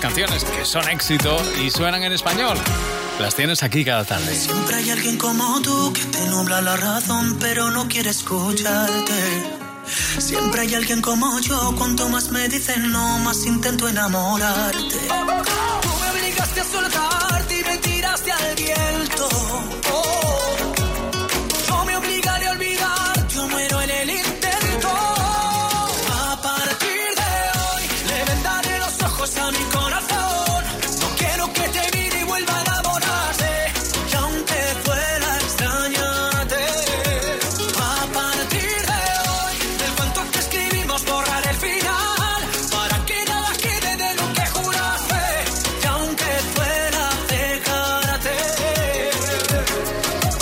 canciones que son éxito y suenan en español. Las tienes aquí cada tarde. Siempre hay alguien como tú que te nubla la razón, pero no quiere escucharte. Siempre hay alguien como yo, cuanto más me dicen no, más intento enamorarte. Tú me obligaste a soltarte y me tiraste al viento. Oh, yo me obligaré a olvidar, yo muero en el intento. A partir de hoy, le vendaré los ojos a mi corazón. No quiero que te mire y vuelva a enamorarse, y aunque fuera extrañarte. A partir de hoy, del cuento que escribimos borrar el final, para que nada quede de lo que juraste, y aunque fuera dejarte. Puede que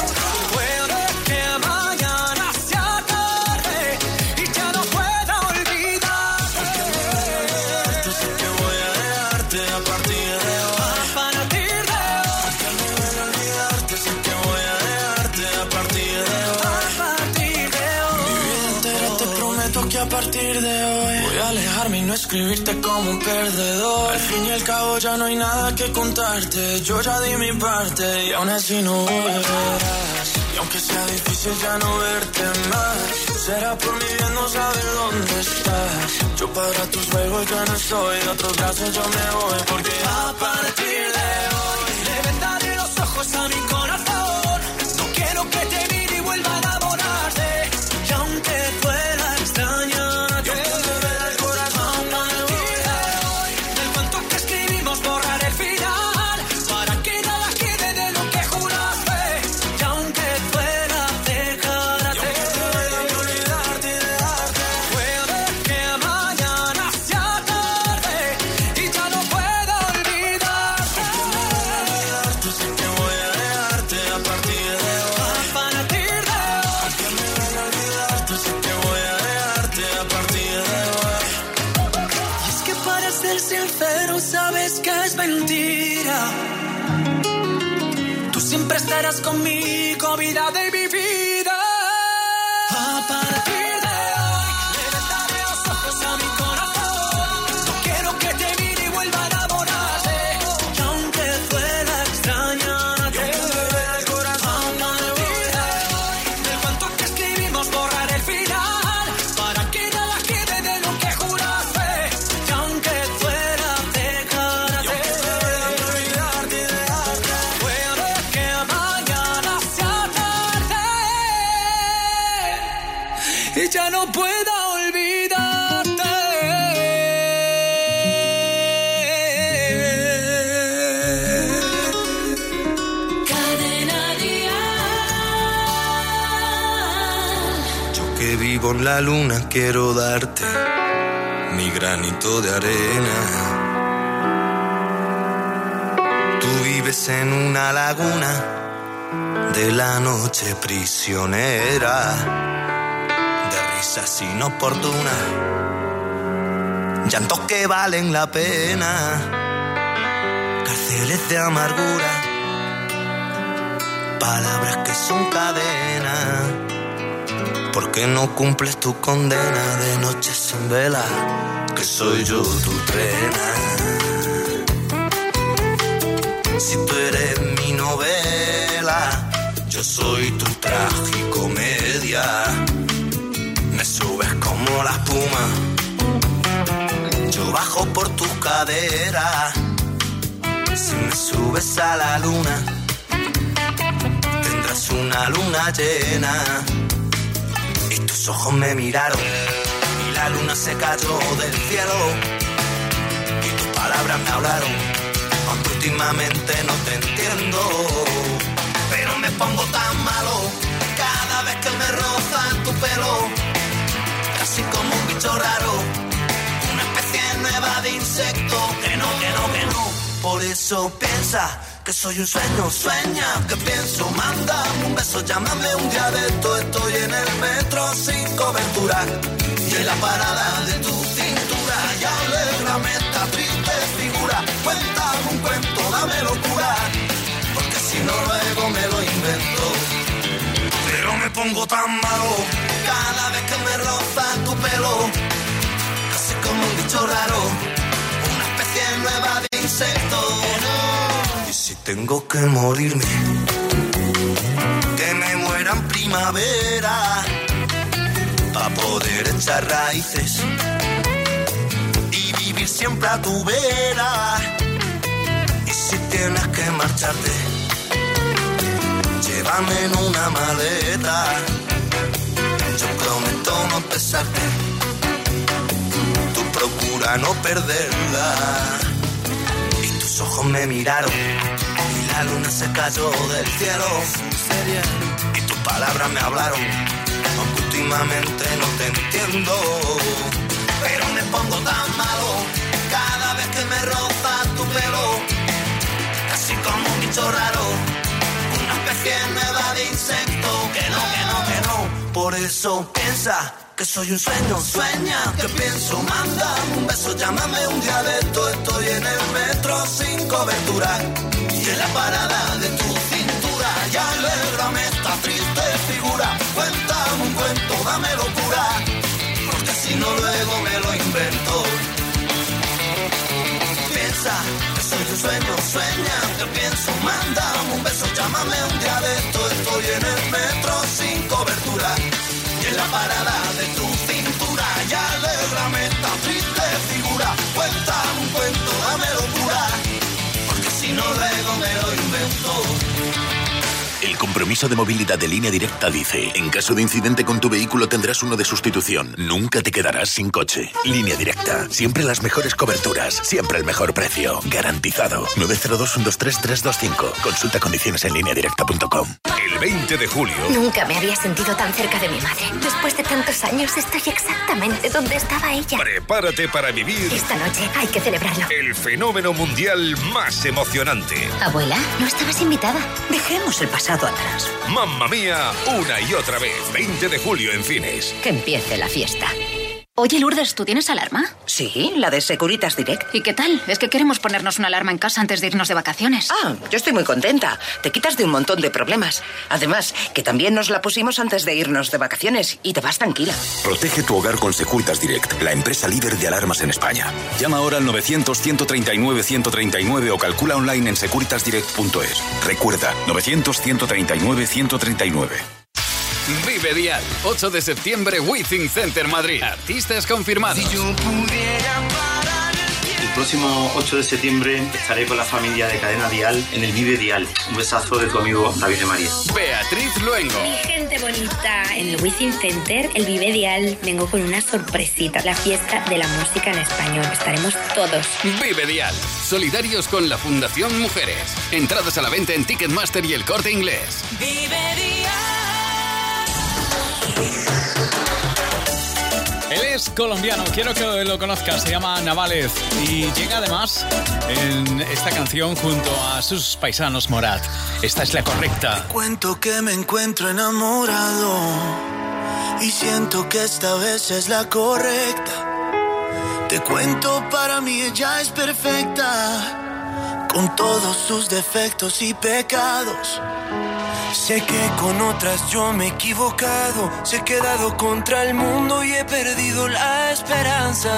mañana sea tarde y ya no pueda olvidarte. Yo sé que voy a dejarte a partir de hoy. A partir de hoy. Que no voy a olvidarte, sé que voy a dejarte a partir de hoy. A partir de hoy. Mi vida entera te prometo que a partir de hoy voy a alejarme y no escribirte como un perdedor. Al fin y al cabo ya no hay nada que contarte. Yo ya di mi parte y aún así no volverás. Y aunque sea difícil ya no verte más, será por mi bien no saber dónde estás. Yo para tus juegos ya no estoy, de otros brazos yo me voy. Porque a partir de hoy le vendaré los ojos a mi corazón. No quiero que te mire y vuelva a enamorarte, y aunque pueda extrañarte. Yo te veré el corazón a partir de hoy. Del cuento que escribimos borrar el final, para que nada quede de lo que juraste, y aunque fuera dejarte. Yo te veré olvidarte y dejarte. Puede que mañana sea tarde y ya no pueda olvidarte. Olvidarte, sé que voy a dejarte a partir de hoy. A partir de hoy. Que me voy a olvidarte, sé que voy a dejarte a partir de hoy. Y es que para ser sincero sabes que es mentira. Tú siempre estarás conmigo, vida de mi vida. A partir de hoy le vendaré los ojos a mi corazón. No quiero que te mire y vuelva a enamorarse, y aunque fuera extrañarte. Yo te veré el corazón a partir de hoy. Del cuento que escribimos borrar el final, para que nada quede de lo que juraste, y aunque fuera dejarte. Yo te veré olvidarte y dejarte. Puede que mañana sea tarde y ya no pueda olvidarte. Cadena Dial. Yo que vivo en la luna quiero darte mi granito de arena. Tú vives en una laguna de la noche prisionera, de risas inoportunas, llantos que valen la pena, cárceles de amargura, palabras que son cadena. Porque no cumples tu condena de noches sin vela, que soy yo tu trena. Si tú eres mi novela, yo soy tu tragicomedia. Me subes como la espuma, yo bajo por tu cadera. Si me subes a la luna, tendrás una luna llena. Y tus ojos me miraron y la luna se cayó del cielo, y tus palabras me hablaron, aunque últimamente no te entiendo. Pero me pongo tan malo cada vez que me rozan tu pelo, casi como un bicho raro, nueva de insecto, que no, que no, que no. Por eso piensa que soy un sueño, sueña que pienso, mándame un beso, llámame un día de esto. Estoy en el metro sin cobertura y en la parada de tu cintura, y alégrame esta triste figura, cuéntame un cuento, dame locura, porque si no luego me lo invento. Pero me pongo tan malo cada vez que me rozas tu pelo, como un bicho raro, una especie nueva de tengo que morirme, que me muera en primavera, pa' poder echar raíces y vivir siempre a tu vera. Y si tienes que marcharte, llévame en una maleta, yo prometo no pesarte, tú procura no perderla. Tus ojos me miraron y la luna se cayó del cielo, y tus palabras me hablaron, aunque últimamente no te entiendo. Pero me pongo tan malo cada vez que me rozas tu pelo, casi como un bicho raro, una especie nueva de insecto. Que no, que no, que no. Por eso piensa que soy un sueño, sueña que pienso, manda un beso, llámame un día de esto. Estoy en el metro sin cobertura y en la parada de tu cintura, y alégrame esta triste figura, cuéntame un cuento, dame locura, porque si no luego me lo invento. Piensa que soy un sueño, sueña que pienso, manda un beso, llámame un día de esto. Estoy en el metro sin cobertura y en la parada de tu cintura, y alégrame esta triste figura, cuéntame un cuento, dame locura, porque si no luego me lo invento. El compromiso de movilidad de Línea Directa dice: en caso de incidente con tu vehículo tendrás uno de sustitución. Nunca te quedarás sin coche. Línea Directa. Siempre las mejores coberturas. Siempre el mejor precio. Garantizado. 902-123-325. Consulta condiciones en lineadirecta.com. El 20 de julio. Nunca me había sentido tan cerca de mi madre. Después de tantos años estoy exactamente donde estaba ella. Prepárate para vivir. Esta noche hay que celebrarlo. El fenómeno mundial más emocionante. Abuela, no estabas invitada. Dejemos el pasado atrás. Mamma mía, una y otra vez. 20 de julio en cines. Que empiece la fiesta. Oye, Lourdes, ¿tú tienes alarma? Sí, la de Securitas Direct. ¿Y qué tal? Es que queremos ponernos una alarma en casa antes de irnos de vacaciones. Ah, yo estoy muy contenta. Te quitas de un montón de problemas. Además, que también nos la pusimos antes de irnos de vacaciones y te vas tranquila. Protege tu hogar con Securitas Direct, la empresa líder de alarmas en España. Llama ahora al 900-139-139 o calcula online en securitasdirect.es. Recuerda, 900-139-139. Vive Dial, 8 de septiembre, Wizink Center, Madrid. Artistas confirmados. El próximo 8 de septiembre estaré con la familia de Cadena Dial en el Vive Dial. Un besazo de tu amigo David de María. Beatriz Luengo. Mi gente bonita, en el Wizink Center, el Vive Dial, vengo con una sorpresita. La fiesta de la música en español. Estaremos todos. Vive Dial. Solidarios con la Fundación Mujeres. Entradas a la venta en Ticketmaster y El Corte Inglés. Vive Dial. Él es colombiano, quiero que lo conozcas, se llama Navález y llega además en esta canción junto a sus paisanos Morat. Esta es la correcta. Te cuento que me encuentro enamorado y siento que esta vez es la correcta. Te cuento, para mí ella es perfecta, con todos sus defectos y pecados. Sé que con otras yo me he equivocado, se he quedado contra el mundo y he perdido la esperanza.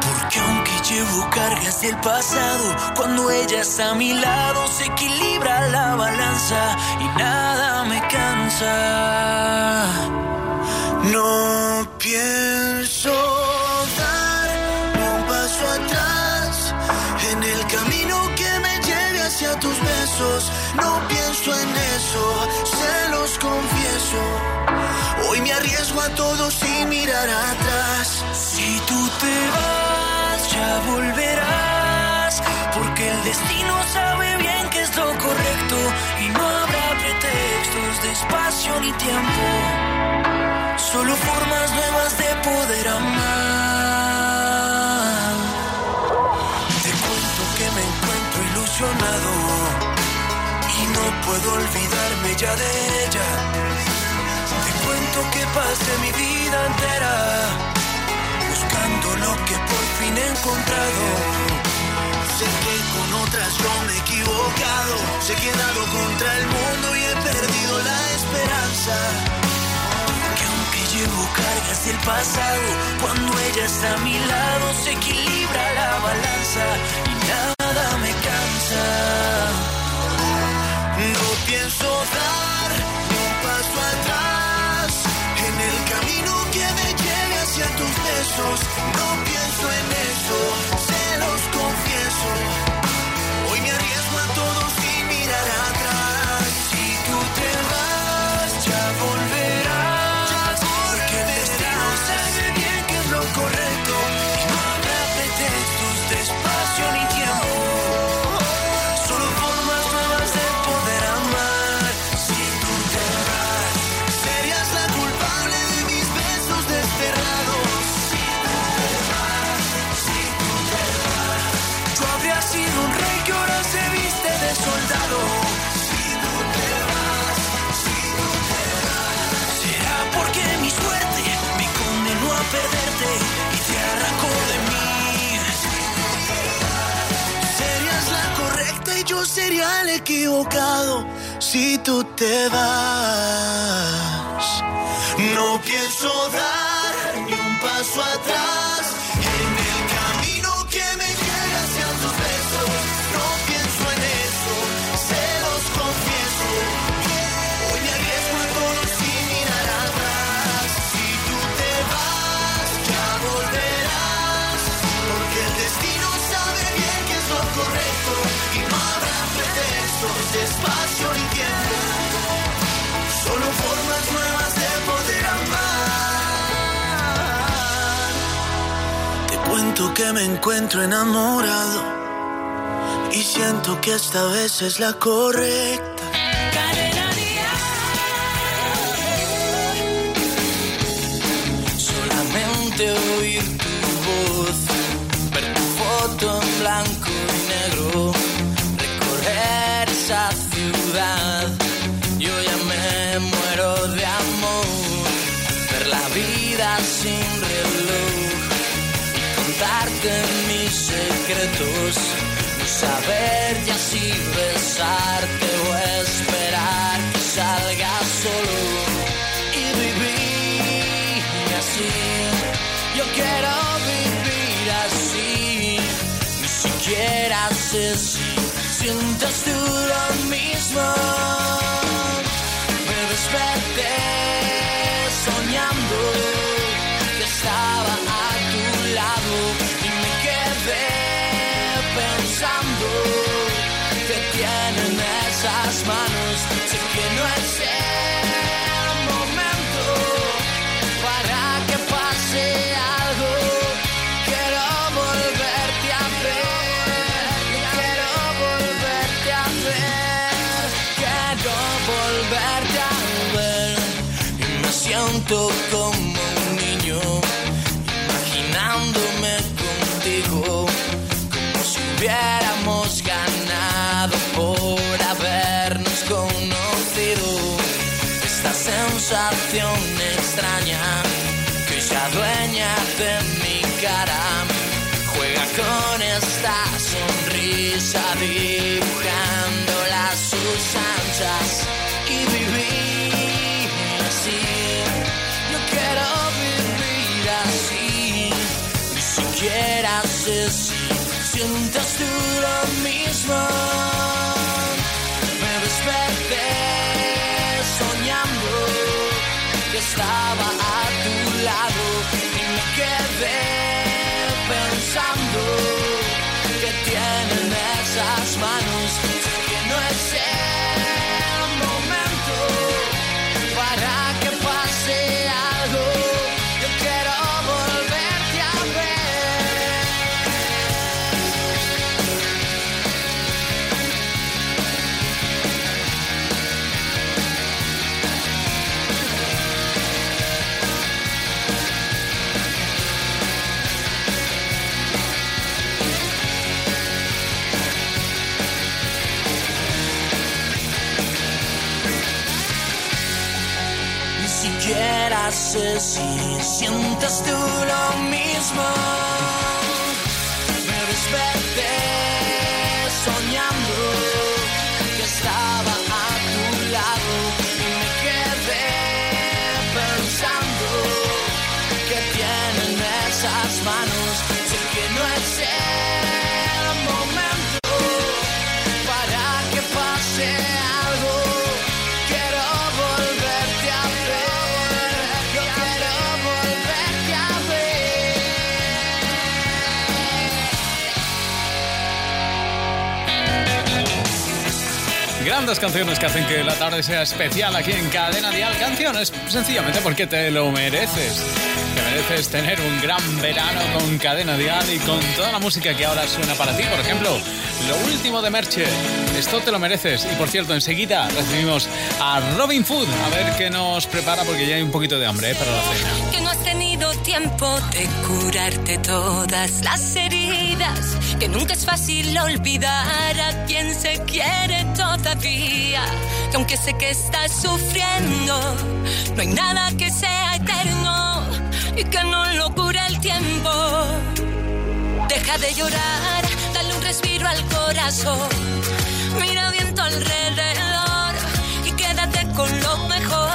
Porque aunque llevo cargas del pasado, cuando ella está a mi lado se equilibra la balanza y nada me cansa. No pienso darme un paso atrás en el camino que me lleve hacia tus besos. No pienso en eso, se los confieso. Hoy me arriesgo a todo sin mirar atrás. Si tú te vas, ya volverás, porque el destino sabe bien que es lo correcto y no habrá pretextos de espacio ni tiempo, solo formas nuevas de poder amar. Te cuento que me encuentro ilusionado, no puedo olvidarme ya de ella. Te cuento que pasé mi vida entera buscando lo que por fin he encontrado. Sé que con otras yo me he equivocado, se he quedado contra el mundo y he perdido la esperanza. Que aunque llevo cargas del pasado, cuando ella está a mi lado se equilibra la balanza y nada me cansa. ha sido un rey que ahora se viste de soldado. Si tú te vas, si tú te vas, será porque mi suerte me condenó a perderte y te arrancó de mí. Si tú te vas, serías la correcta y yo sería el equivocado. Si tú te vas, no pienso dar ni un paso atrás. Espacio y tiempo, solo formas nuevas de poder amar. Te cuento que me encuentro enamorado y siento que esta vez es la correcta. Cadena Dial. Solamente oír tu voz, ver tu foto en blanco y negro, recorrer esa ciudad, yo ya me muero de amor. Ver la vida sin reloj y contarte mis secretos, no saber ya si besarte o esperar que salgas solo. Y vivir así, yo quiero vivir así. Ni siquiera sé si sientes tú lo mismo. Me desperté soñando que estaba a tu lado y me quedé pensando que tienen esas manos. Sé que no es el momento para que pase algo. Quiero volverte a ver. Siento como un niño, imaginándome contigo, como si hubiéramos ganado por habernos conocido. Esta sensación extraña que se adueña de mi cara, juega con esta sonrisa dibujando las sus anchas y vivir así. Quiero vivir así, ni siquiera sé si sientes tú lo mismo. Me desperté soñando que estaba a tu lado y me quedé pensando que tienen esas manos. Sé que no es el momento para que pase. Siquiera sé si sientes tú lo mismo. Me desperté soñando que estaba a tu lado y me quedé pensando que tienen esas manos. Sé que no es el momento para que pase algo. Quiero volverte a ver. Grandes canciones que hacen que la tarde sea especial aquí en Cadena Dial. Canciones sencillamente porque te lo mereces. Te mereces tener un gran verano con Cadena Dial y con toda la música que ahora suena para ti. Por ejemplo, lo último de Merche. Esto te lo mereces. Y por cierto, enseguida recibimos a Robin Food. A ver qué nos prepara porque ya hay un poquito de hambre, para la cena. Que no has tenido tiempo de curarte todas las heridas que nunca es fácil olvidar a quien se quiere todavía, que aunque sé que estás sufriendo, no hay nada que sea eterno y que no lo cure el tiempo. Deja de llorar, dale un respiro al corazón, mira bien tu alrededor y quédate con lo mejor.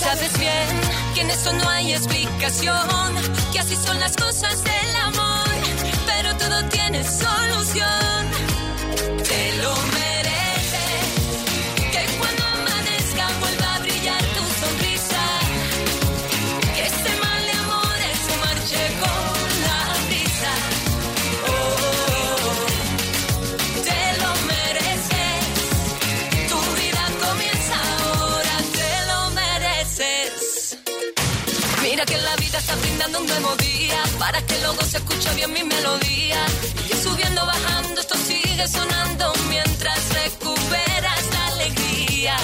Sabes bien que en eso no hay explicación, que así son las cosas del amor, pero todo tiene solución. Te lo mereces, que cuando amanezca vuelva a brillar tu sonrisa, que este mal amor se marche con la brisa. Oh, te lo mereces, tu vida comienza ahora, te lo mereces. Mira que la vida está brindando un nuevo día, para que luego se escuche bien mi melodía. Y subiendo, bajando, esto sigue sonando mientras recuperas la alegría.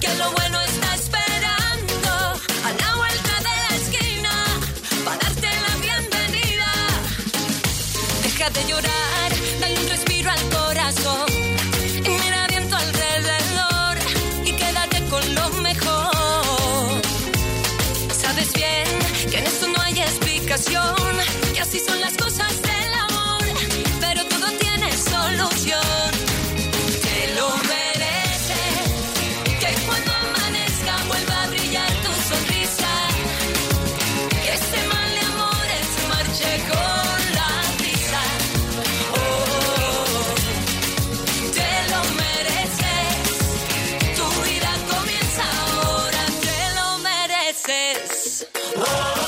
Que lo bueno está esperando a la vuelta de la esquina, para darte la bienvenida. Deja de llorar, dale un respiro al corazón, y mira bien tu alrededor, y quédate con lo mejor. Sabes bien que en esto no hay explicación, que así son las cosas del amor, pero todo tiene solución. Te lo mereces, que cuando amanezca vuelva a brillar tu sonrisa, que este mal amor se marche con la brisa. Oh, te lo mereces, tu vida comienza ahora, te lo mereces. Oh.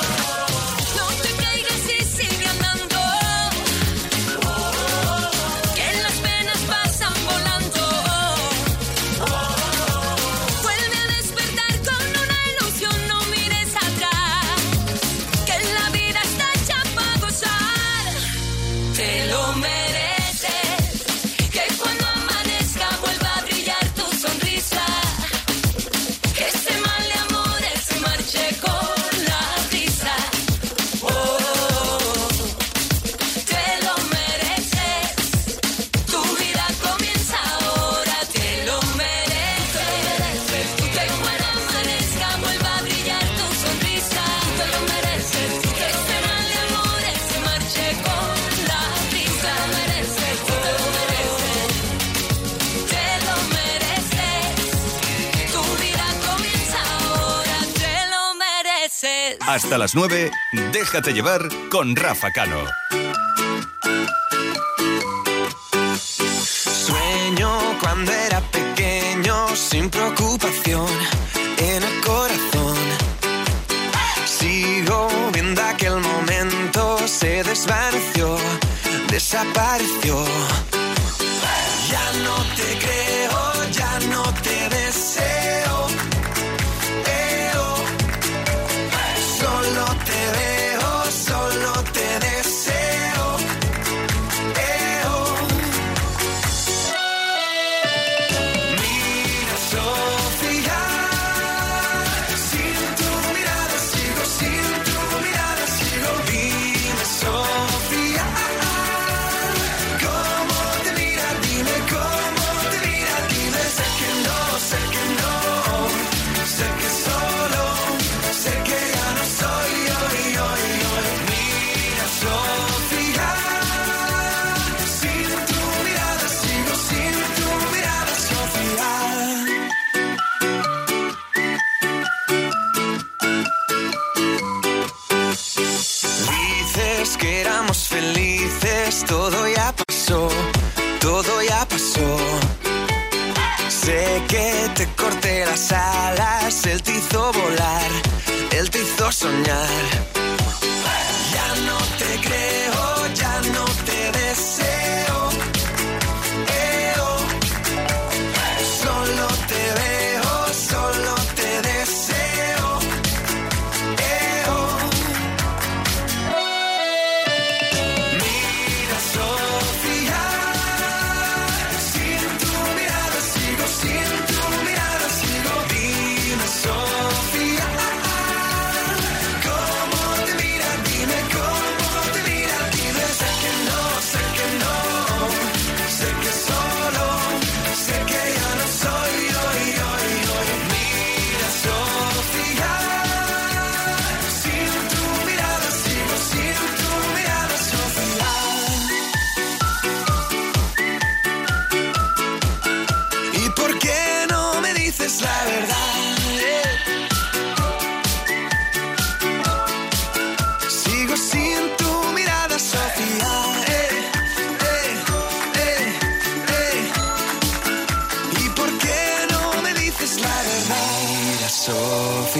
Hasta las 9, déjate llevar con Rafa Cano. Sueño cuando era pequeño, sin preocupación en el corazón. Sigo viendo aquel momento, se desvaneció, desapareció. Ya no te creo, ya no te deseo. Te corté las alas, él te hizo volar, él te hizo soñar. Ya no te creo, ya no te deseo. Solo te veo, solo te deseo. Mira, Sofía, sin tu mirada sigo sin. Sofía, ¿cómo te mira? Dime cómo te mira, dime.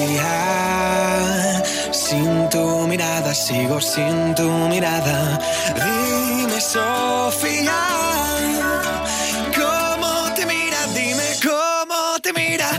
día. Sin tu mirada, sigo sin tu mirada. Dime, Sofía, ¿cómo te miras? Dime, ¿cómo te miras?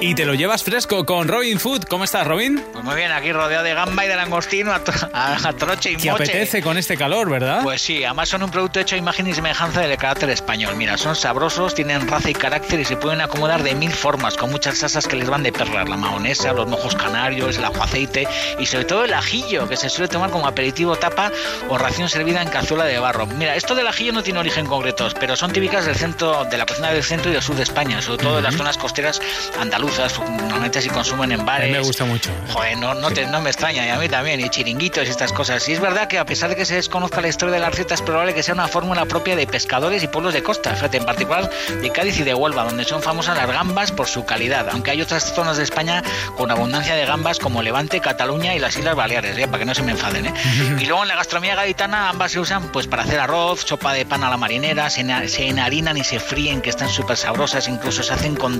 Y te lo llevas fresco con Robin Food. ¿Cómo estás, Robin? Pues muy bien, aquí rodeado de gamba y de langostino a troche y moche. Te apetece con este calor, ¿verdad? Pues sí, además son un producto hecho a imagen y semejanza del carácter español. Mira, son sabrosos, tienen raza y carácter y se pueden acomodar de mil formas, con muchas salsas que les van de perlas. La mahonesa, los mojos canarios, el ajo aceite y sobre todo el ajillo, que se suele tomar como aperitivo, tapa o ración servida en cazuela de barro. Mira, esto del ajillo no tiene origen concreto, pero son típicas del centro, de la cocina del centro y del sur de España, sobre todo de las zonas costeras andaluzas, normalmente si consumen en bares. A mí me gusta mucho. Joder, no, sí. No me extraña, y a mí también, y chiringuitos y estas cosas. Y es verdad que a pesar de que se desconozca la historia de la receta, es probable que sea una fórmula propia de pescadores y pueblos de costa, fíjate, en particular de Cádiz y de Huelva, donde son famosas las gambas por su calidad, aunque hay otras zonas de España con abundancia de gambas como Levante, Cataluña y las Islas Baleares, ya para que no se me enfaden, ¿eh? Y luego en la gastronomía gaditana ambas se usan pues para hacer arroz, sopa de pan a la marinera, se enharinan y se fríen, que están súper sabrosas, incluso se hacen con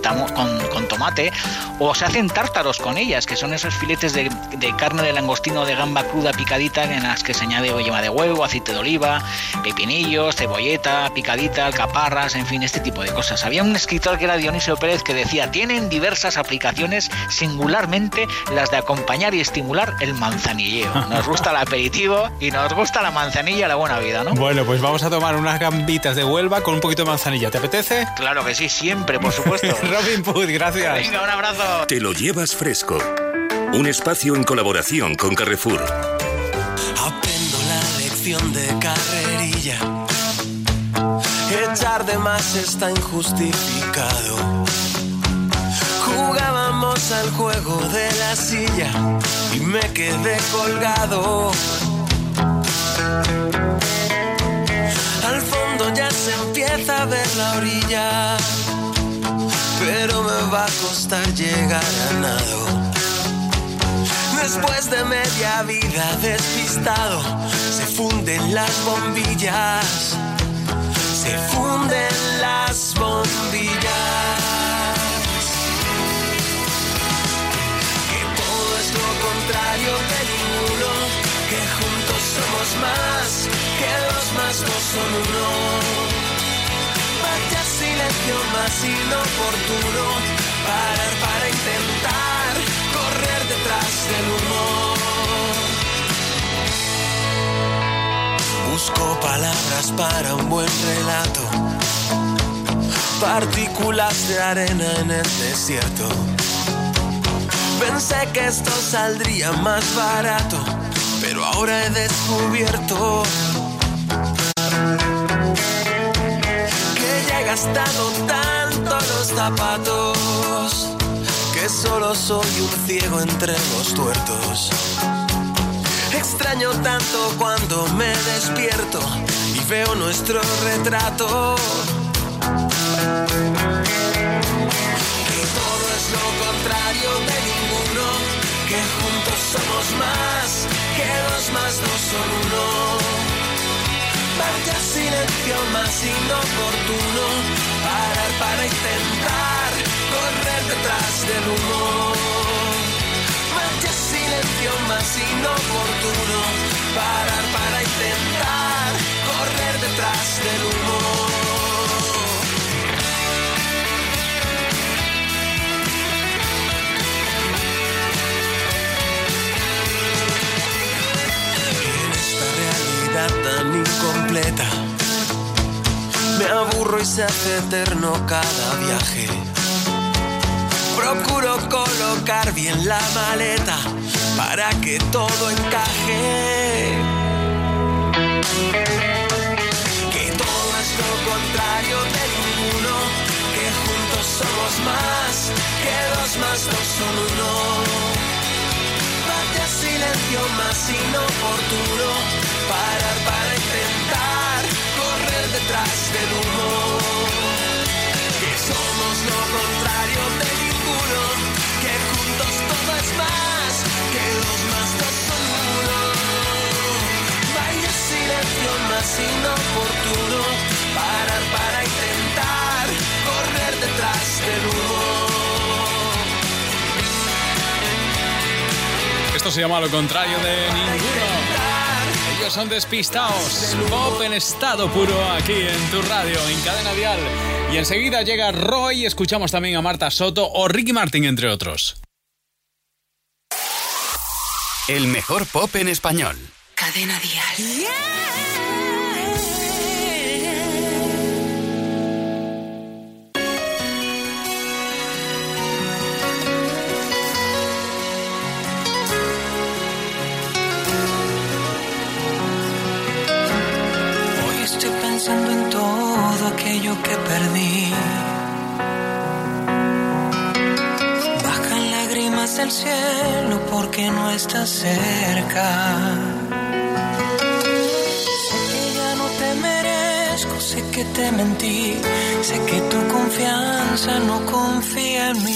tomate, o se hacen tártaros con ellas, que son esos filetes de carne de langostino, de gamba cruda picadita, en las que se añade yema de huevo, aceite de oliva, pepinillos, cebolleta picadita, alcaparras, en fin, este tipo de cosas. Había un escritor que era Dionisio Pérez que decía: tienen diversas aplicaciones, singularmente las de acompañar y estimular el manzanilleo. Nos gusta el aperitivo y nos gusta la manzanilla, la buena vida, ¿no? Bueno, pues vamos a tomar unas gambitas de Huelva con un poquito de manzanilla, ¿te apetece? Claro que sí, siempre, por supuesto. Robin Food, gracias. Venga, un abrazo. Te lo llevas fresco. Un espacio en colaboración con Carrefour. Aprendo la lección de carrerilla. Echar de más está injustificado. Jugábamos al juego de la silla y me quedé colgado. Al fondo ya se empieza a ver la orilla, pero me va a costar llegar a nado. Después de media vida despistado, se funden las bombillas, se funden las bombillas. Que todo es lo contrario de ninguno, que juntos somos más, que los más no son uno. Vaya silencio más inoportuno, parar para intentar correr detrás del humor. Busco palabras para un buen relato, partículas de arena en el desierto. Pensé que esto saldría más barato, pero ahora he descubierto he gastado tanto los zapatos que solo soy un ciego entre los tuertos. Extraño tanto cuando me despierto y veo nuestro retrato. Que todo es lo contrario de ninguno, que juntos somos más, que los más no son uno. Vaya silencio más inoportuno, parar para intentar correr detrás del humor. Vaya silencio más inoportuno, parar para intentar correr detrás del humor. Tan incompleta, me aburro y se hace eterno cada viaje. Procuro colocar bien la maleta para que todo encaje. Que todo es lo contrario de ninguno, que juntos Somos más que dos más dos son uno. Vaya silencio más inoportuno. Parar para intentar correr detrás del humo. Que somos lo contrario de ninguno. Que juntos todo es más que dos más dos son uno. Vaya silencio más inoportuno. Parar para intentar correr detrás del humo. Esto se llama Lo Contrario de Ninguno. Ellos son Despistados. Pop en estado puro aquí en tu radio, en Cadena Dial. Y enseguida llega Roy. Escuchamos también a Marta Soto o Ricky Martin, entre otros. El mejor pop en español. Cadena Dial. Yeah. Pensando en todo aquello que perdí, bajan lágrimas del cielo porque no estás cerca. Sé que ya no te merezco, sé que te mentí, sé que tu confianza no confía en mí.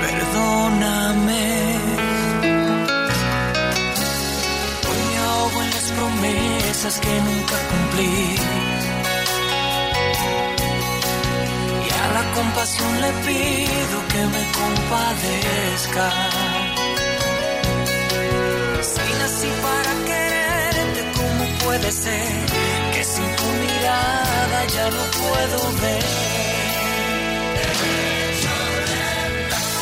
Perdóname. Hoy me ahogo en las promesas que nunca cumplí, y a la compasión le pido que me compadezca. Si nací para quererte, ¿cómo puede ser que sin tu mirada ya no puedo ver?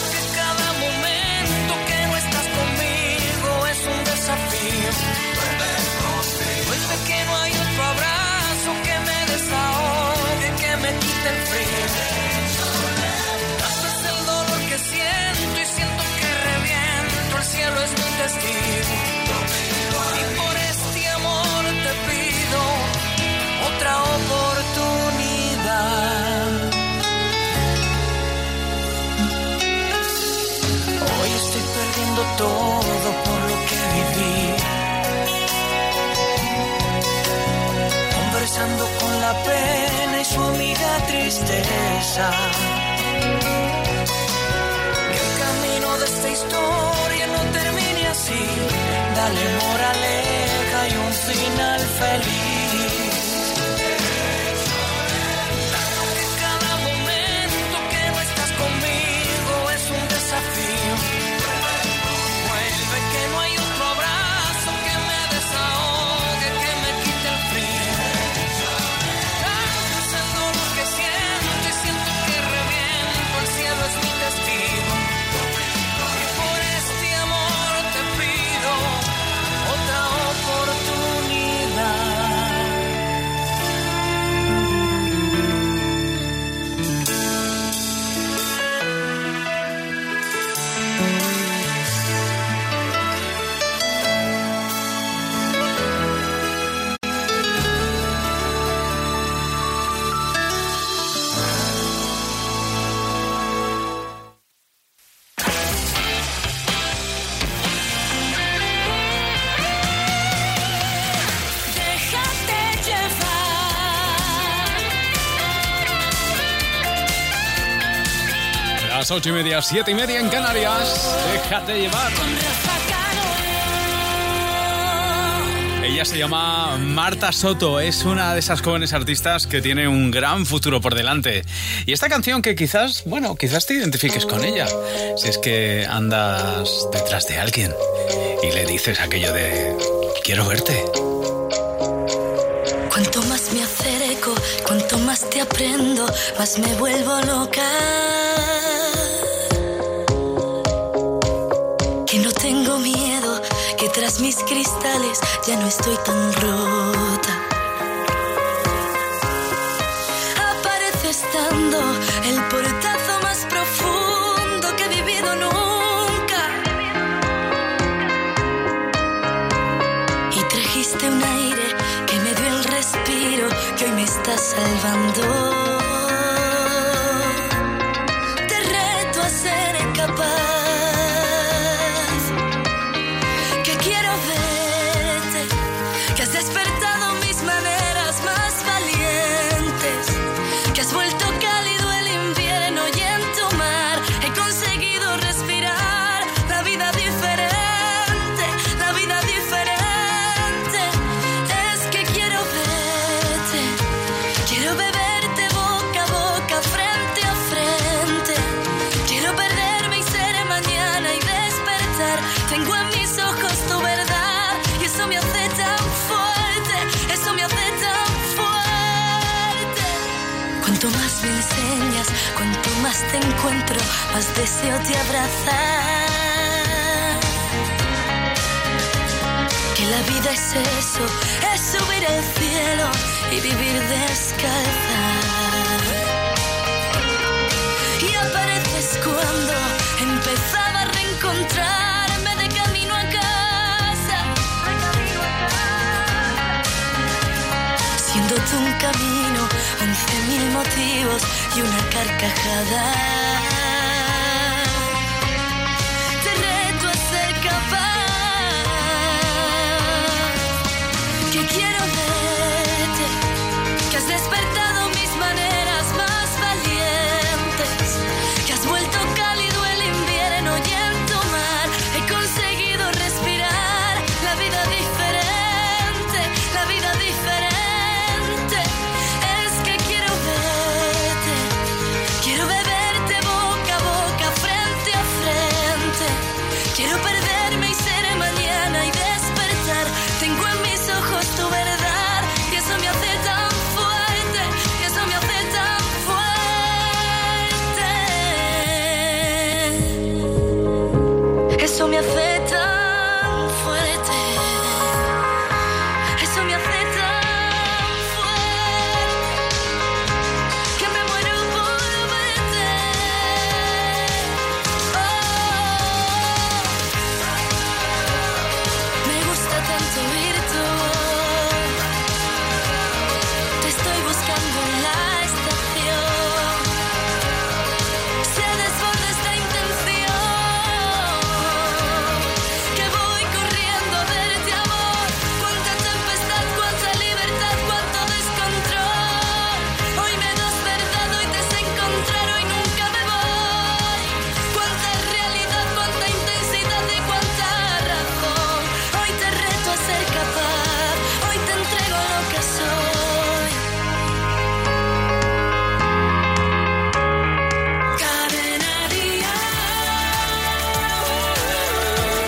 Porque cada momento que no estás conmigo es un desafío. Vuelve que no hay otro abrazo que me desahogue, que me quite el frío. Haces el dolor que siento y siento que reviento. El cielo es mi testigo. Y por este amor te pido otra oportunidad. Hoy estoy perdiendo todo por lo que viví. Conversando con la pena y su amiga tristeza. Que el camino de esta historia no termine así. Dale moraleja y un final feliz. Porque cada momento que no estás conmigo es un desafío. Vuelve que no hay otro abrazo que me desahogue, que me quite el frío. Las 8:30, 7:30 en Canarias. Déjate llevar. Ella se llama Marta Soto. Es una de esas jóvenes artistas que tiene un gran futuro por delante. Y esta canción que quizás, bueno, quizás te identifiques con ella. Si es que andas detrás de alguien y le dices aquello de quiero verte. Cuanto más me acerco, cuanto más te aprendo, más me vuelvo loca. Tras mis cristales ya no estoy tan rota. Aparece estando el portazo más profundo que he vivido nunca. Y trajiste un aire que me dio el respiro que hoy me está salvando. has despertado mis maneras más valientes, que has vuelto cálido el invierno y en tu mar he conseguido respirar la vida diferente, es que quiero beberte boca a boca, frente a frente, quiero perderme y ser mañana y despertar, tengo en mis ojos tu verdad y eso me hace tan fuerte, eso me hace tan fuerte. Cuanto más me enseñas, cuanto más te encuentro, más deseo te abrazar. Que la vida es eso, es subir al cielo y vivir descalza. Y apareces cuando empezaba a reencontrarme de camino a casa. Siendo tú un camino, 11.000 motivos y una carcajada. Te reto a ser capaz, que quiero verte, que has despertado mis maneras más valientes, que has vuelto cálido el invierno y en tu mar he conseguido respirar la vida diferente, es que quiero beberte boca a boca, frente a frente, quiero perderme y ser mañana y despertar, tengo en mis ojos tu verdad y eso me hace tan fuerte, y eso me hace tan fuerte, eso me hace tan fuerte, eso me hace tan fuerte, que me muero por verte. Oh, me gusta tanto oír tu voz, te estoy buscando en la estación, se desborda esta intención, que voy corriendo a verte, amor, cuánta tempestad, cuánta libertad, cuánto descontrol, hoy me das verdad, hoy te sé encontrar, hoy nunca me voy, cuánta realidad, cuánta intensidad y cuánta razón, hoy te reto a ser capaz, hoy te entrego lo que soy. Cadena Dial, lo mejor de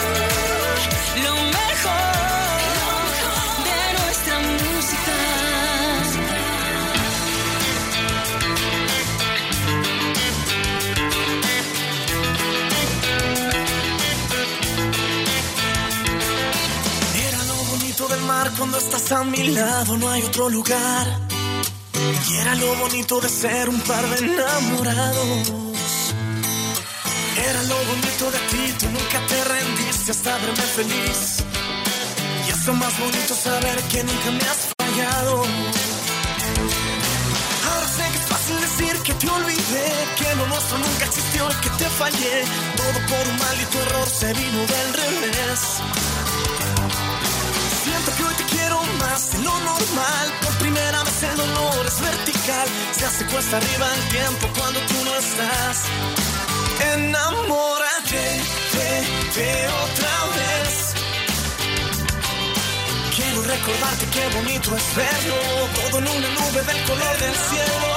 nuestra música. Era lo bonito del mar cuando estás a mi lado, no hay otro lugar. Y era lo bonito de ser un par de enamorados. Era lo bonito de ti, tú nunca te rendiste hasta verme feliz. Y es lo más bonito saber que nunca me has fallado. Ahora sé que es fácil decir que te olvidé, que lo nuestro nunca existió, que te fallé. Todo por un maldito error se vino del revés. Siento que hoy te quiero más de lo normal. Por primera vez el dolor es vertical. Se hace cuesta arriba el tiempo cuando tú no estás. Enamórate de otra vez. Quiero recordarte qué bonito es verlo, todo en una nube del color del cielo. De otra vez. Bajará la tierra y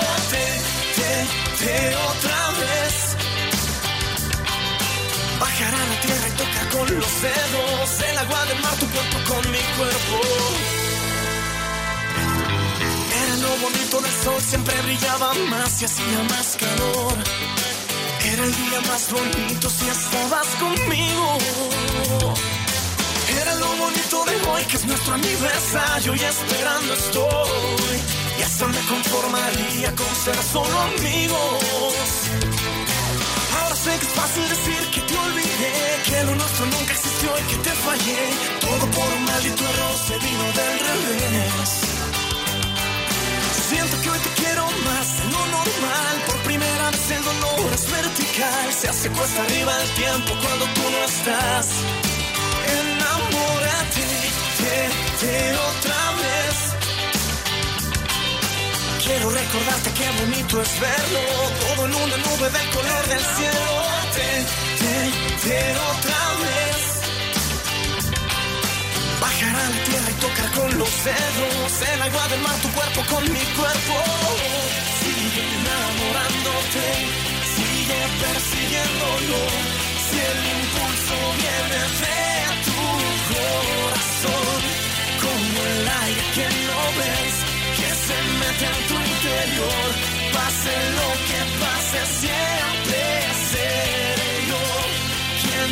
toca con los dedos el agua del mar, tu cuerpo con mi cuerpo. Era lo bonito del sol, siempre brillaba más y hacía más calor. Era el día más bonito si estabas conmigo. Era lo bonito de hoy, que es nuestro aniversario y esperando estoy. Y hasta me conformaría con ser solo amigos. Ahora sé que es fácil decir que te olvidé, que lo nuestro nunca existió y que te fallé. Todo por un maldito error se vino del revés. Siento que hoy te quiero más de lo normal. Por primera vez el dolor es vertical. Se hace cuesta arriba el tiempo cuando tú no estás. Enamórate verte otra vez. Quiero recordarte qué bonito es verlo, todo en una nube del color del cielo. Verte otra vez. Bajar a la tierra y tocar con los dedos el agua del mar, tu cuerpo con mi cuerpo. Sigue enamorándote, sigue persiguiéndolo. Si el impulso viene de tu corazón, como el aire que no ves, que se mete en tu interior, pase lo que pase, siempre seré yo quien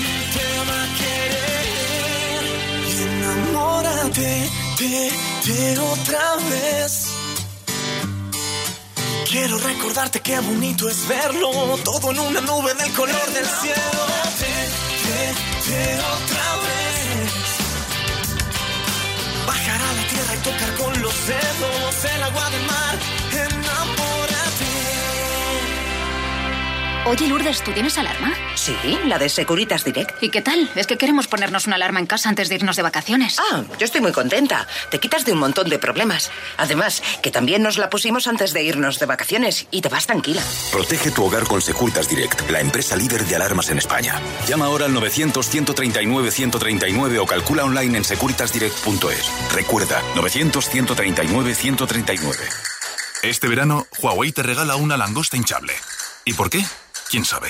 te va a querer. Enamórate de otra vez. Quiero recordarte qué bonito es verlo, todo en una nube del color enamórate, del cielo. Te otra vez. Bajar a la tierra y tocar con los dedos el agua del mar. Enamórate. Oye, Lourdes, ¿tú tienes alarma? Sí, la de Securitas Direct. ¿Y qué tal? Es que queremos ponernos una alarma en casa antes de irnos de vacaciones. Ah, yo estoy muy contenta. Te quitas de un montón de problemas. Además, que también nos la pusimos antes de irnos de vacaciones y te vas tranquila. Protege tu hogar con Securitas Direct, la empresa líder de alarmas en España. Llama ahora al 900-139-139 o calcula online en securitasdirect.es. Recuerda, 900-139-139. Este verano, Huawei te regala una langosta hinchable. ¿Y por qué? ¿Quién sabe?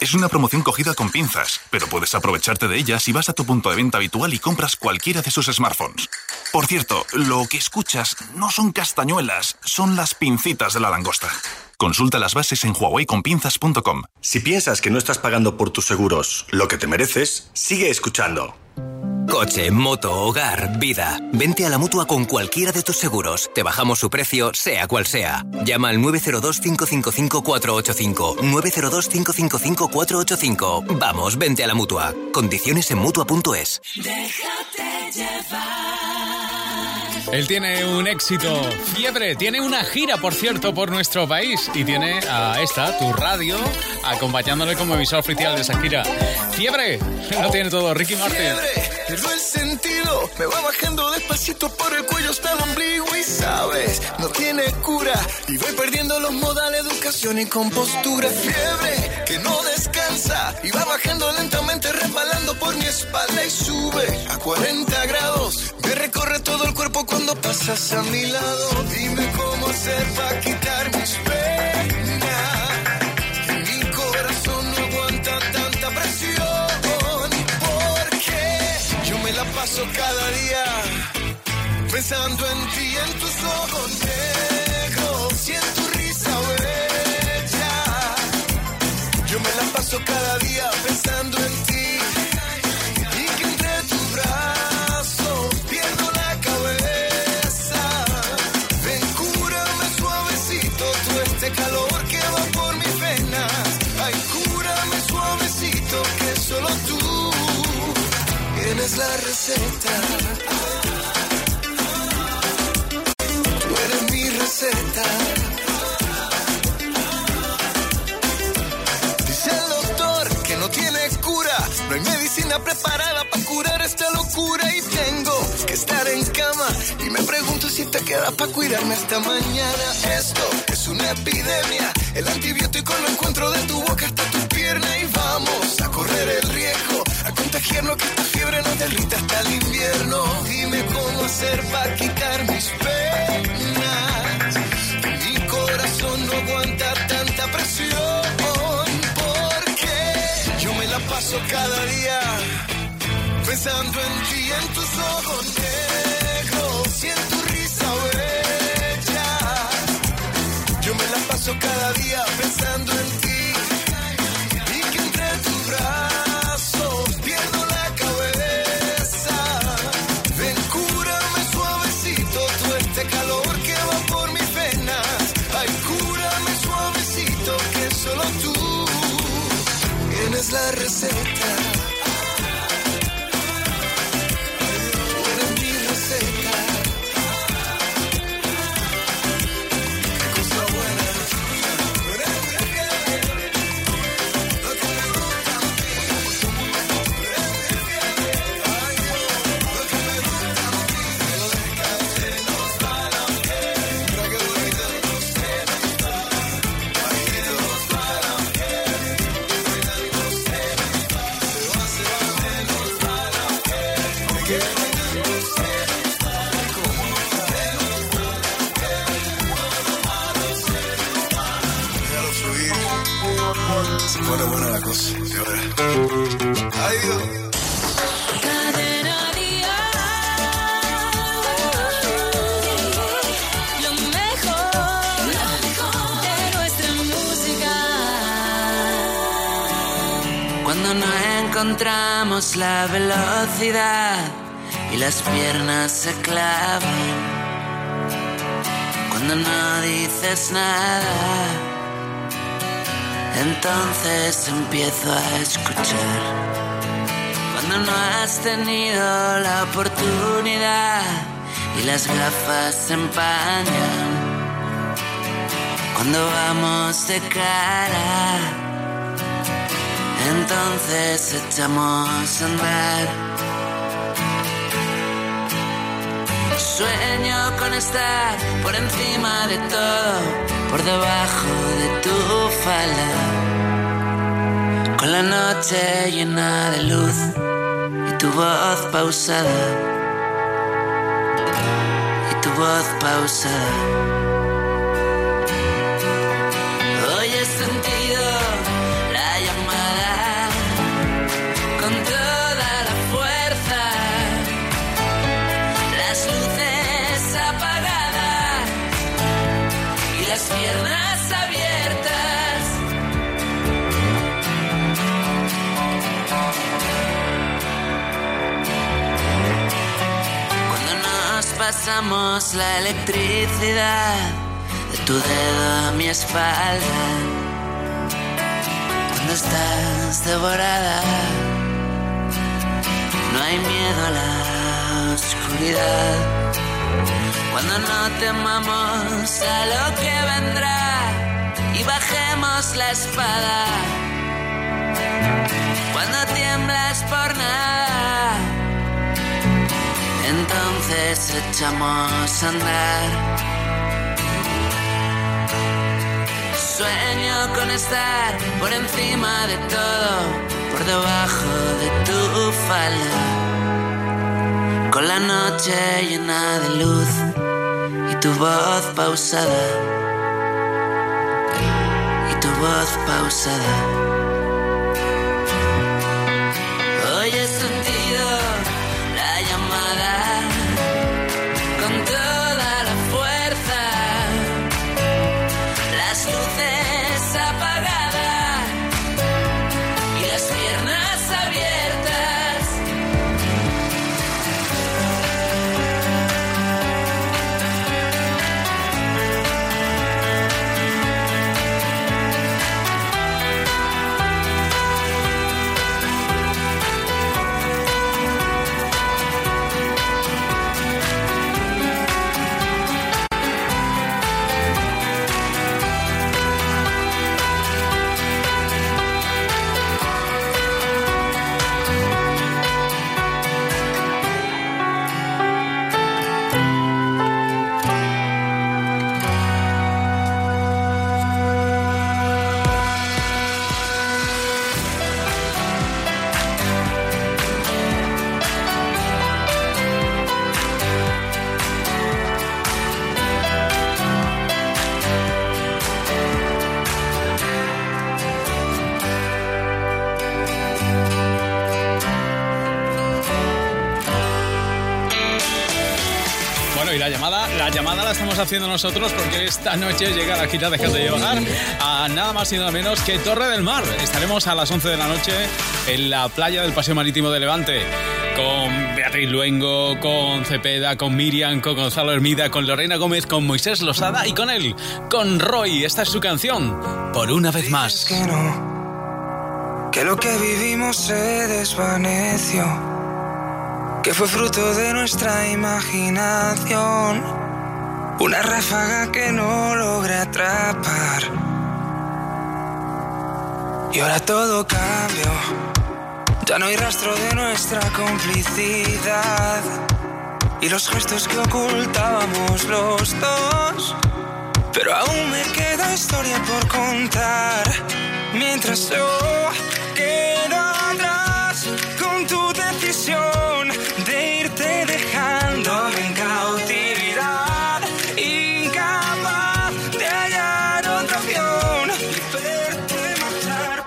Es una promoción cogida con pinzas, pero puedes aprovecharte de ella si vas a tu punto de venta habitual y compras cualquiera de sus smartphones. Por cierto, lo que escuchas no son castañuelas, son las pincitas de la langosta. Consulta las bases en huaweiconpinzas.com. Si piensas que no estás pagando por tus seguros lo que te mereces, sigue escuchando. Coche, moto, hogar, vida. Vente a la Mutua con cualquiera de tus seguros. Te bajamos su precio, sea cual sea. Llama al 902-555-485. 902-555-485. Vamos, vente a la Mutua. Condiciones en Mutua.es. Déjate llevar. Él tiene un éxito. Fiebre. Tiene una gira, por cierto, por nuestro país. Y tiene a esta, tu radio, acompañándole como emisor oficial de esa gira. Fiebre. Lo tiene todo. Ricky Martin. Fiebre. Pierdo el sentido, me va bajando despacito por el cuello hasta el ombligo y sabes, no tiene cura y voy perdiendo los modales, educación y compostura. Fiebre que no descansa y va bajando lentamente, resbalando por mi espalda y sube a 40 grados. Me recorre todo el cuerpo cuando pasas a mi lado. Dime cómo hacer para quitar mis penas. Mi corazón no aguanta tanta presión. Paso cada día pensando en ti, en tus ojos negros y en tu risa bella. Yo me la paso cada día pensando en ti y que entre tus brazos pierdo la cabeza. Ven, cúrame suavecito todo este calor que va por mis venas. Ay, cúrame suavecito que solo tú tienes la receta. Tú eres mi receta. Dice el doctor que no tiene cura. No hay medicina preparada para curar esta locura. Y tengo que estar en cama. Y me pregunto si te quedas para cuidarme esta mañana. Esto es una epidemia. El antibiótico lo encuentro de tu boca hasta tu pierna. Y vamos a correr el riesgo a contagiarnos, que esta fiebre nos derrita hasta el invierno. Dime cómo hacer para quitar mis penas. Mi corazón no aguanta tanta presión. Porque yo me la paso cada día pensando en ti, en tus ojos negros y en tu risa bella. Yo me la paso cada día pensando en ti y que entre tus brazos pierdo la cabeza. Ven, cúrame suavecito todo este calor que va por mis venas. Ay, cúrame suavecito que solo tú tienes la receta. Se pone buena la cosa, señora. Ay, Dios. Encontramos la velocidad y las piernas se clavan. Cuando no dices nada, entonces empiezo a escuchar. Cuando no has tenido la oportunidad y las gafas se empañan. Cuando vamos de cara, entonces echamos a andar. Sueño con estar por encima de todo, por debajo de tu falda, con la noche llena de luz y tu voz pausada, y tu voz pausada. Hoy he sentido la llamada. Piernas abiertas. Cuando nos pasamos la electricidad de tu dedo a mi espalda. Cuando estás devorada, no hay miedo a la oscuridad. Cuando no temamos a lo que vendrá y bajemos la espada. Cuando tiemblas por nada, entonces echamos a andar. Sueño con estar por encima de todo, por debajo de tu falda, con la noche llena de luz. Tu voz pausada, y tu voz pausada. Hoy he sentido la llamada con toda la fuerza, las luces apagadas y las piernas abiertas. Llamada la estamos haciendo nosotros porque esta noche llega la gira Déjate Llevar a nada más y nada menos que Torre del Mar. Estaremos a las 11 de la noche en la playa del Paseo Marítimo de Levante con Beatriz Luengo, con Cepeda, con Miriam, con Gonzalo Hermida, con Lorena Gómez, con Moisés Losada y con él, con Roy. Esta es su canción, Por una vez más. Que no, que lo que vivimos se desvaneció, que fue fruto de nuestra imaginación. Una ráfaga que no logra atrapar. Y ahora todo cambió. Ya no hay rastro de nuestra complicidad. Y los gestos que ocultábamos los dos. Pero aún me queda historia por contar. Mientras yo quedo atrás con tu decisión de irte dejando en cautividad. Incapaz de hallar otro avión y verte marchar.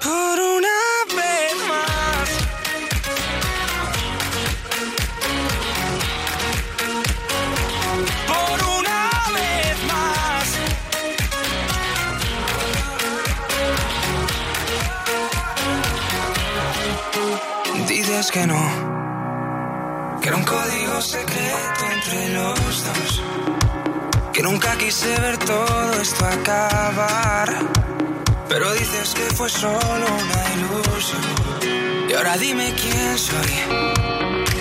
digas que no, que era un código secreto entre los dos, que nunca quise ver todo esto acabar, pero dices que fue solo una ilusión. Y ahora dime quién soy,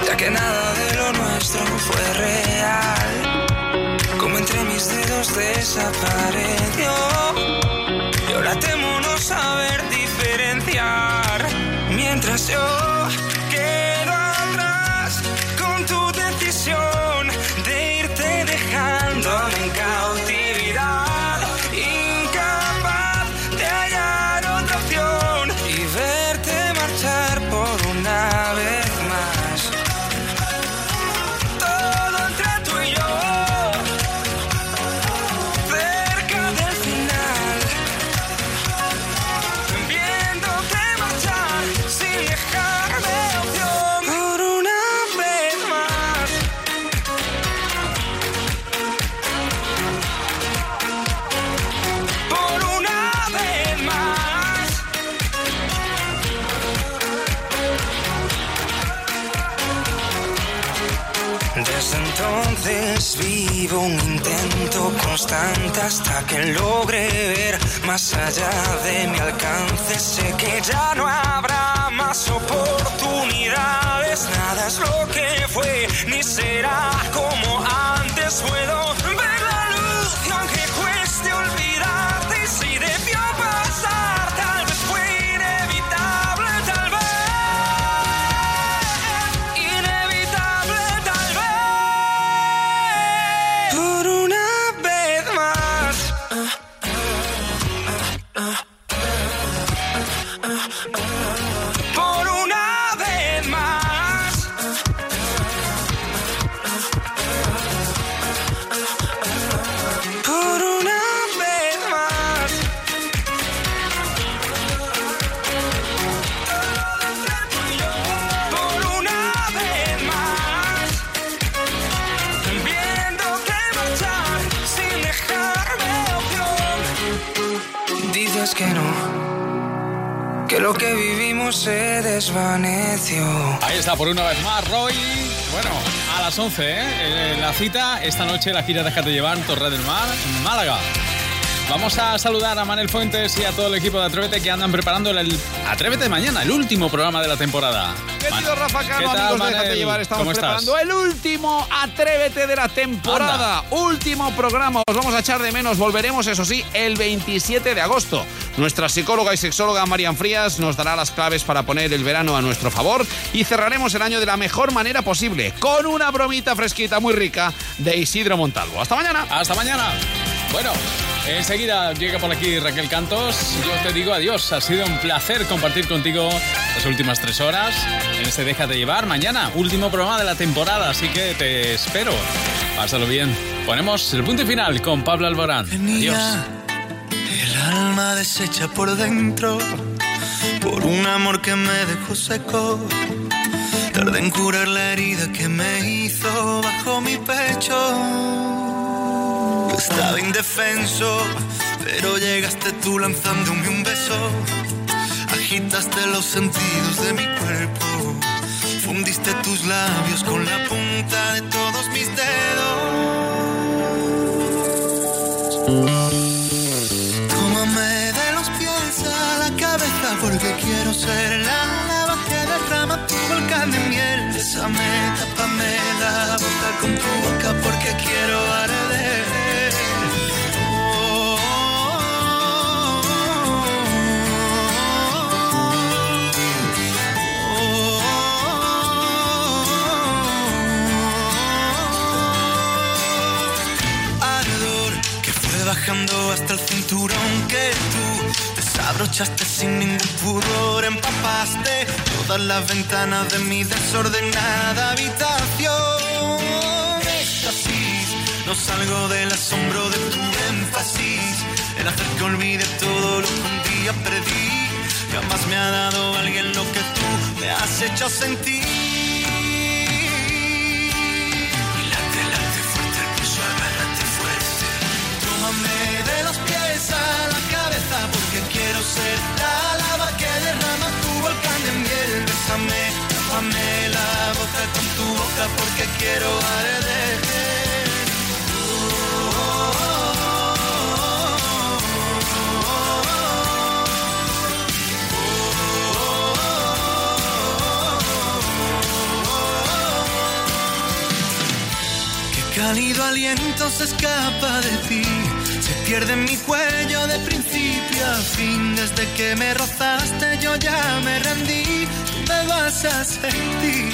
ya que nada de lo nuestro fue real, como entre mis dedos desapareció, y ahora temo no saber diferenciar, mientras yo quedo atrás con tu decisión de irte dejándome en cautividad, incapaz de hallar otra opción y verte marchar por una vez más. Todo entre tú y yo, cerca del final, viéndote marchar sin dejarme opción por una vez más. Por una vez más. Desde entonces vivo un intento constante hasta que logre ver más allá de mi alcance. Sé que ya no habrá más oportunidades, nada es lo que fue ni será como antes. Puedo ver la luz y aunque cueste olvidarte, y si debió pasar, tal vez fue inevitable, tal vez. Inevitable, tal vez. Por una vez más. Por una vez más. Por una vez más. Por una vez más. Viéndote marchar sin dejarme opción. Dices que no, que lo que vivimos se desvaneció. Ahí está, por una vez más, Roy. Bueno, a las 11, ¿eh? La cita, esta noche, la gira Déjate llevar, Torre del Mar, Málaga. Vamos a saludar a Manel Fuentes y a todo el equipo de Atrévete que andan preparando el Atrévete mañana, el último programa de la temporada. Querido Rafa Cano, amigos de Déjate llevar, estamos preparando el último Atrévete de la temporada. Anda. Último programa, os vamos a echar de menos. Volveremos, eso sí, el 27 de agosto. Nuestra psicóloga y sexóloga Marian Frías nos dará las claves para poner el verano a nuestro favor y cerraremos el año de la mejor manera posible con una bromita fresquita muy rica de Isidro Montalvo. ¡Hasta mañana! ¡Hasta mañana! Bueno, enseguida llega por aquí Raquel Cantos. Yo te digo adiós. Ha sido un placer compartir contigo las últimas 3 horas en este Déjate llevar. Mañana, último programa de la temporada, así que te espero. Pásalo bien. Ponemos el punto y final con Pablo Alborán. Adiós. El alma deshecha por dentro, por un amor que me dejó seco. Tardé en curar la herida que me hizo bajo mi pecho. Estaba indefenso, pero llegaste tú lanzándome un beso. Agitaste los sentidos de mi cuerpo. Fundiste tus labios con la punta de todos mis dedos. Tómame de los pies a la cabeza, porque quiero ser la lava que derrama tu volcán de miel. Bésame, tápame la boca con tu boca, porque quiero arder. Bajando hasta el cinturón que tú desabrochaste sin ningún pudor, empapaste todas las ventanas de mi desordenada habitación. Éxtasis, no salgo del asombro de tu énfasis, el hacer que olvide todo lo que un día perdí. Jamás me ha dado alguien lo que tú me has hecho sentir. De los pies a la cabeza, porque quiero ser la lava que derrama tu volcán de miel. Bésame, bésame quiero arder. Qué cálido aliento se escapa de ti, se pierde en mi cuello de principio a fin. Desde que me rozaste yo ya me rendí, tú me vas a sentir.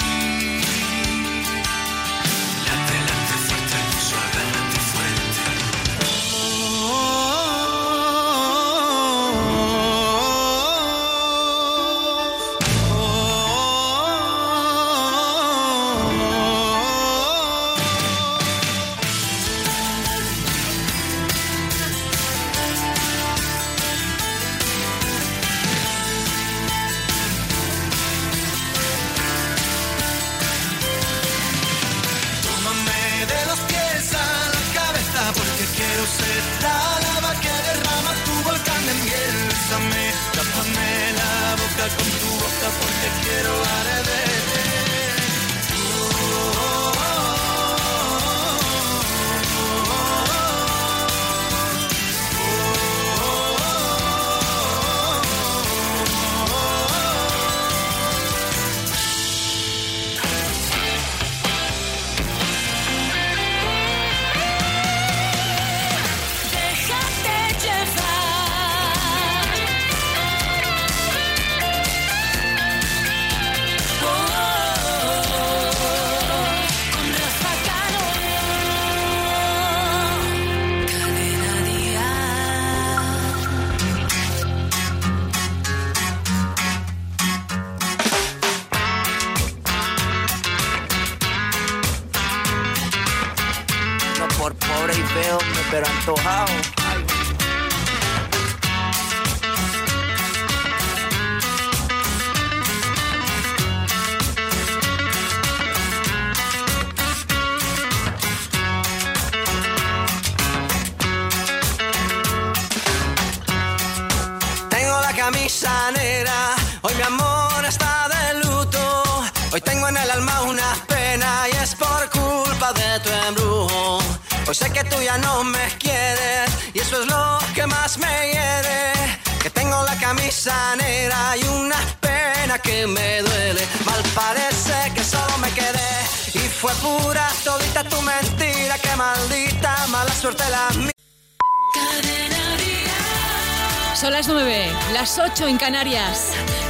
Son las 9, las 8 en Canarias.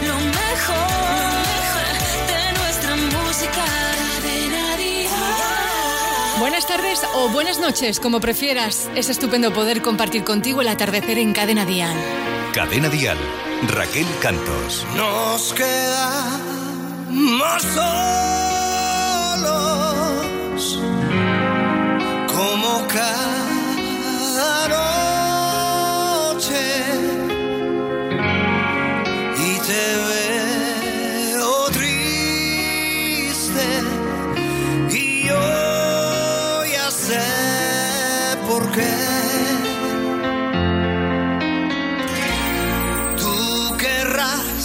Lo mejor de nuestra música. Cadena Dial. Buenas tardes o buenas noches, como prefieras. Es estupendo poder compartir contigo el atardecer en Cadena Dial. Cadena Dial, Raquel Cantos. Nos quedamos solos como cada noche y te veo triste y yo ya sé por qué. Tú querrás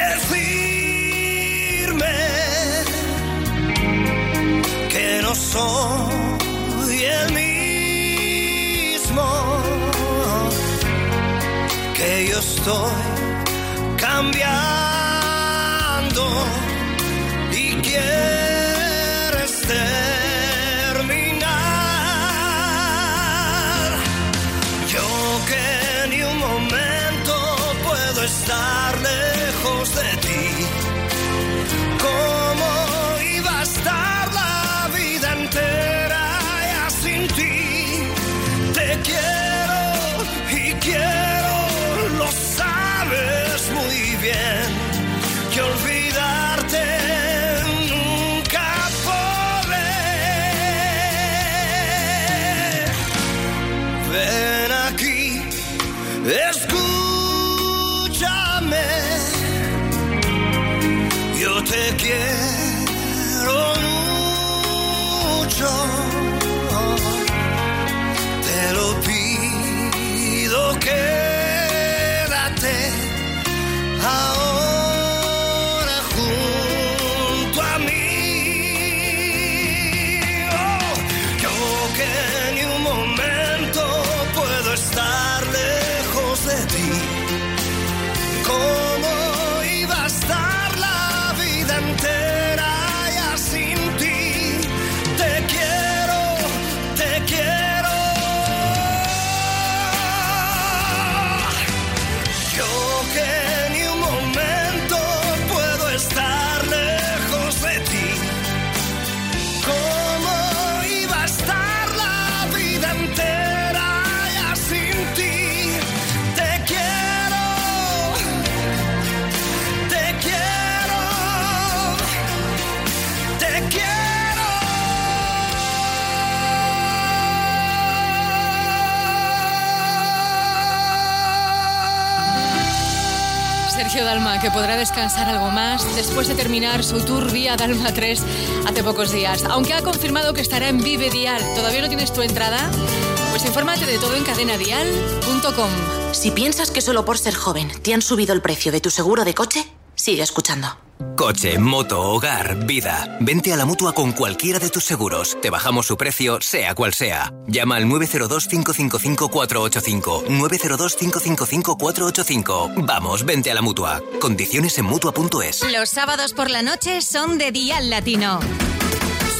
decirme que no soy el mismo, que yo estoy cambiando y quieres terminar. Yo que ni un momento puedo estar lejos de ti, ¿cómo iba a estar la vida entera? Quiero, lo sabes muy bien, que olvidarte nunca podré. momento puedo estar lejos de ti. ¿Cómo iba a estar la vida entera ya sin ti? Te quiero, te quiero. Yo que ni un momento puedo estar lejos de ti. ¿Cómo iba a estar la vida entera ya sin ti? Te quiero, te quiero, te quiero. Sergio Dalma, que podrá descansar algo más después de terminar su tour vía Dalma 3 hace pocos días. Aunque ha confirmado que estará en Vive Dial. ¿Todavía no tienes tu entrada? Pues infórmate de todo en cadenadial.com. Si piensas que solo por ser joven te han subido el precio de tu seguro de coche, sigue escuchando. Coche, moto, hogar, vida. Vente a la Mutua con cualquiera de tus seguros. Te bajamos su precio, sea cual sea. Llama al 902-555-485. 902-555-485. Vamos, vente a la Mutua. Condiciones en Mutua.es. Los sábados por la noche son de Día Latino.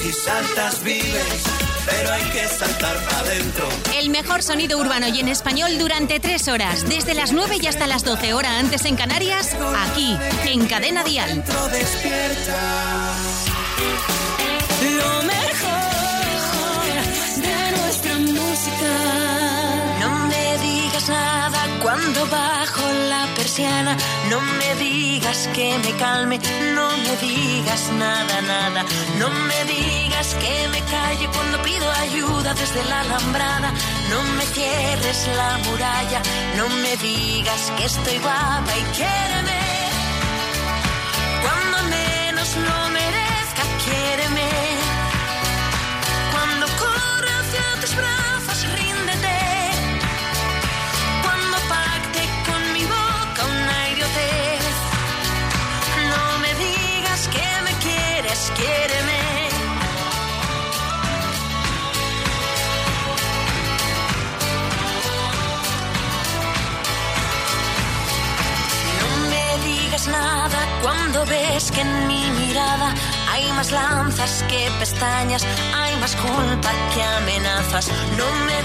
Si saltas, vives, pero hay que saltar para adentro. El mejor sonido urbano y en español durante 3 horas, desde las 9 y hasta las 12 horas antes en Canarias, aquí, en Cadena Dial. Lo mejor de nuestra música. No me digas nada cuando bajo la persiana. No me digas que me calme. No me digas nada, nada. No me digas que me calle cuando pido ayuda desde la alambrada. No me cierres la muralla. No me digas que estoy guapa y quiéreme. Cuando menos no merezca, quiéreme. Cuando corra hacia tus brazos, ríndete. Cuando pacte con mi boca una idiotez. No me digas que me quieres, quiéreme. Nada cuando ves que en mi mirada hay más lanzas que pestañas, hay más culpa que amenazas. No me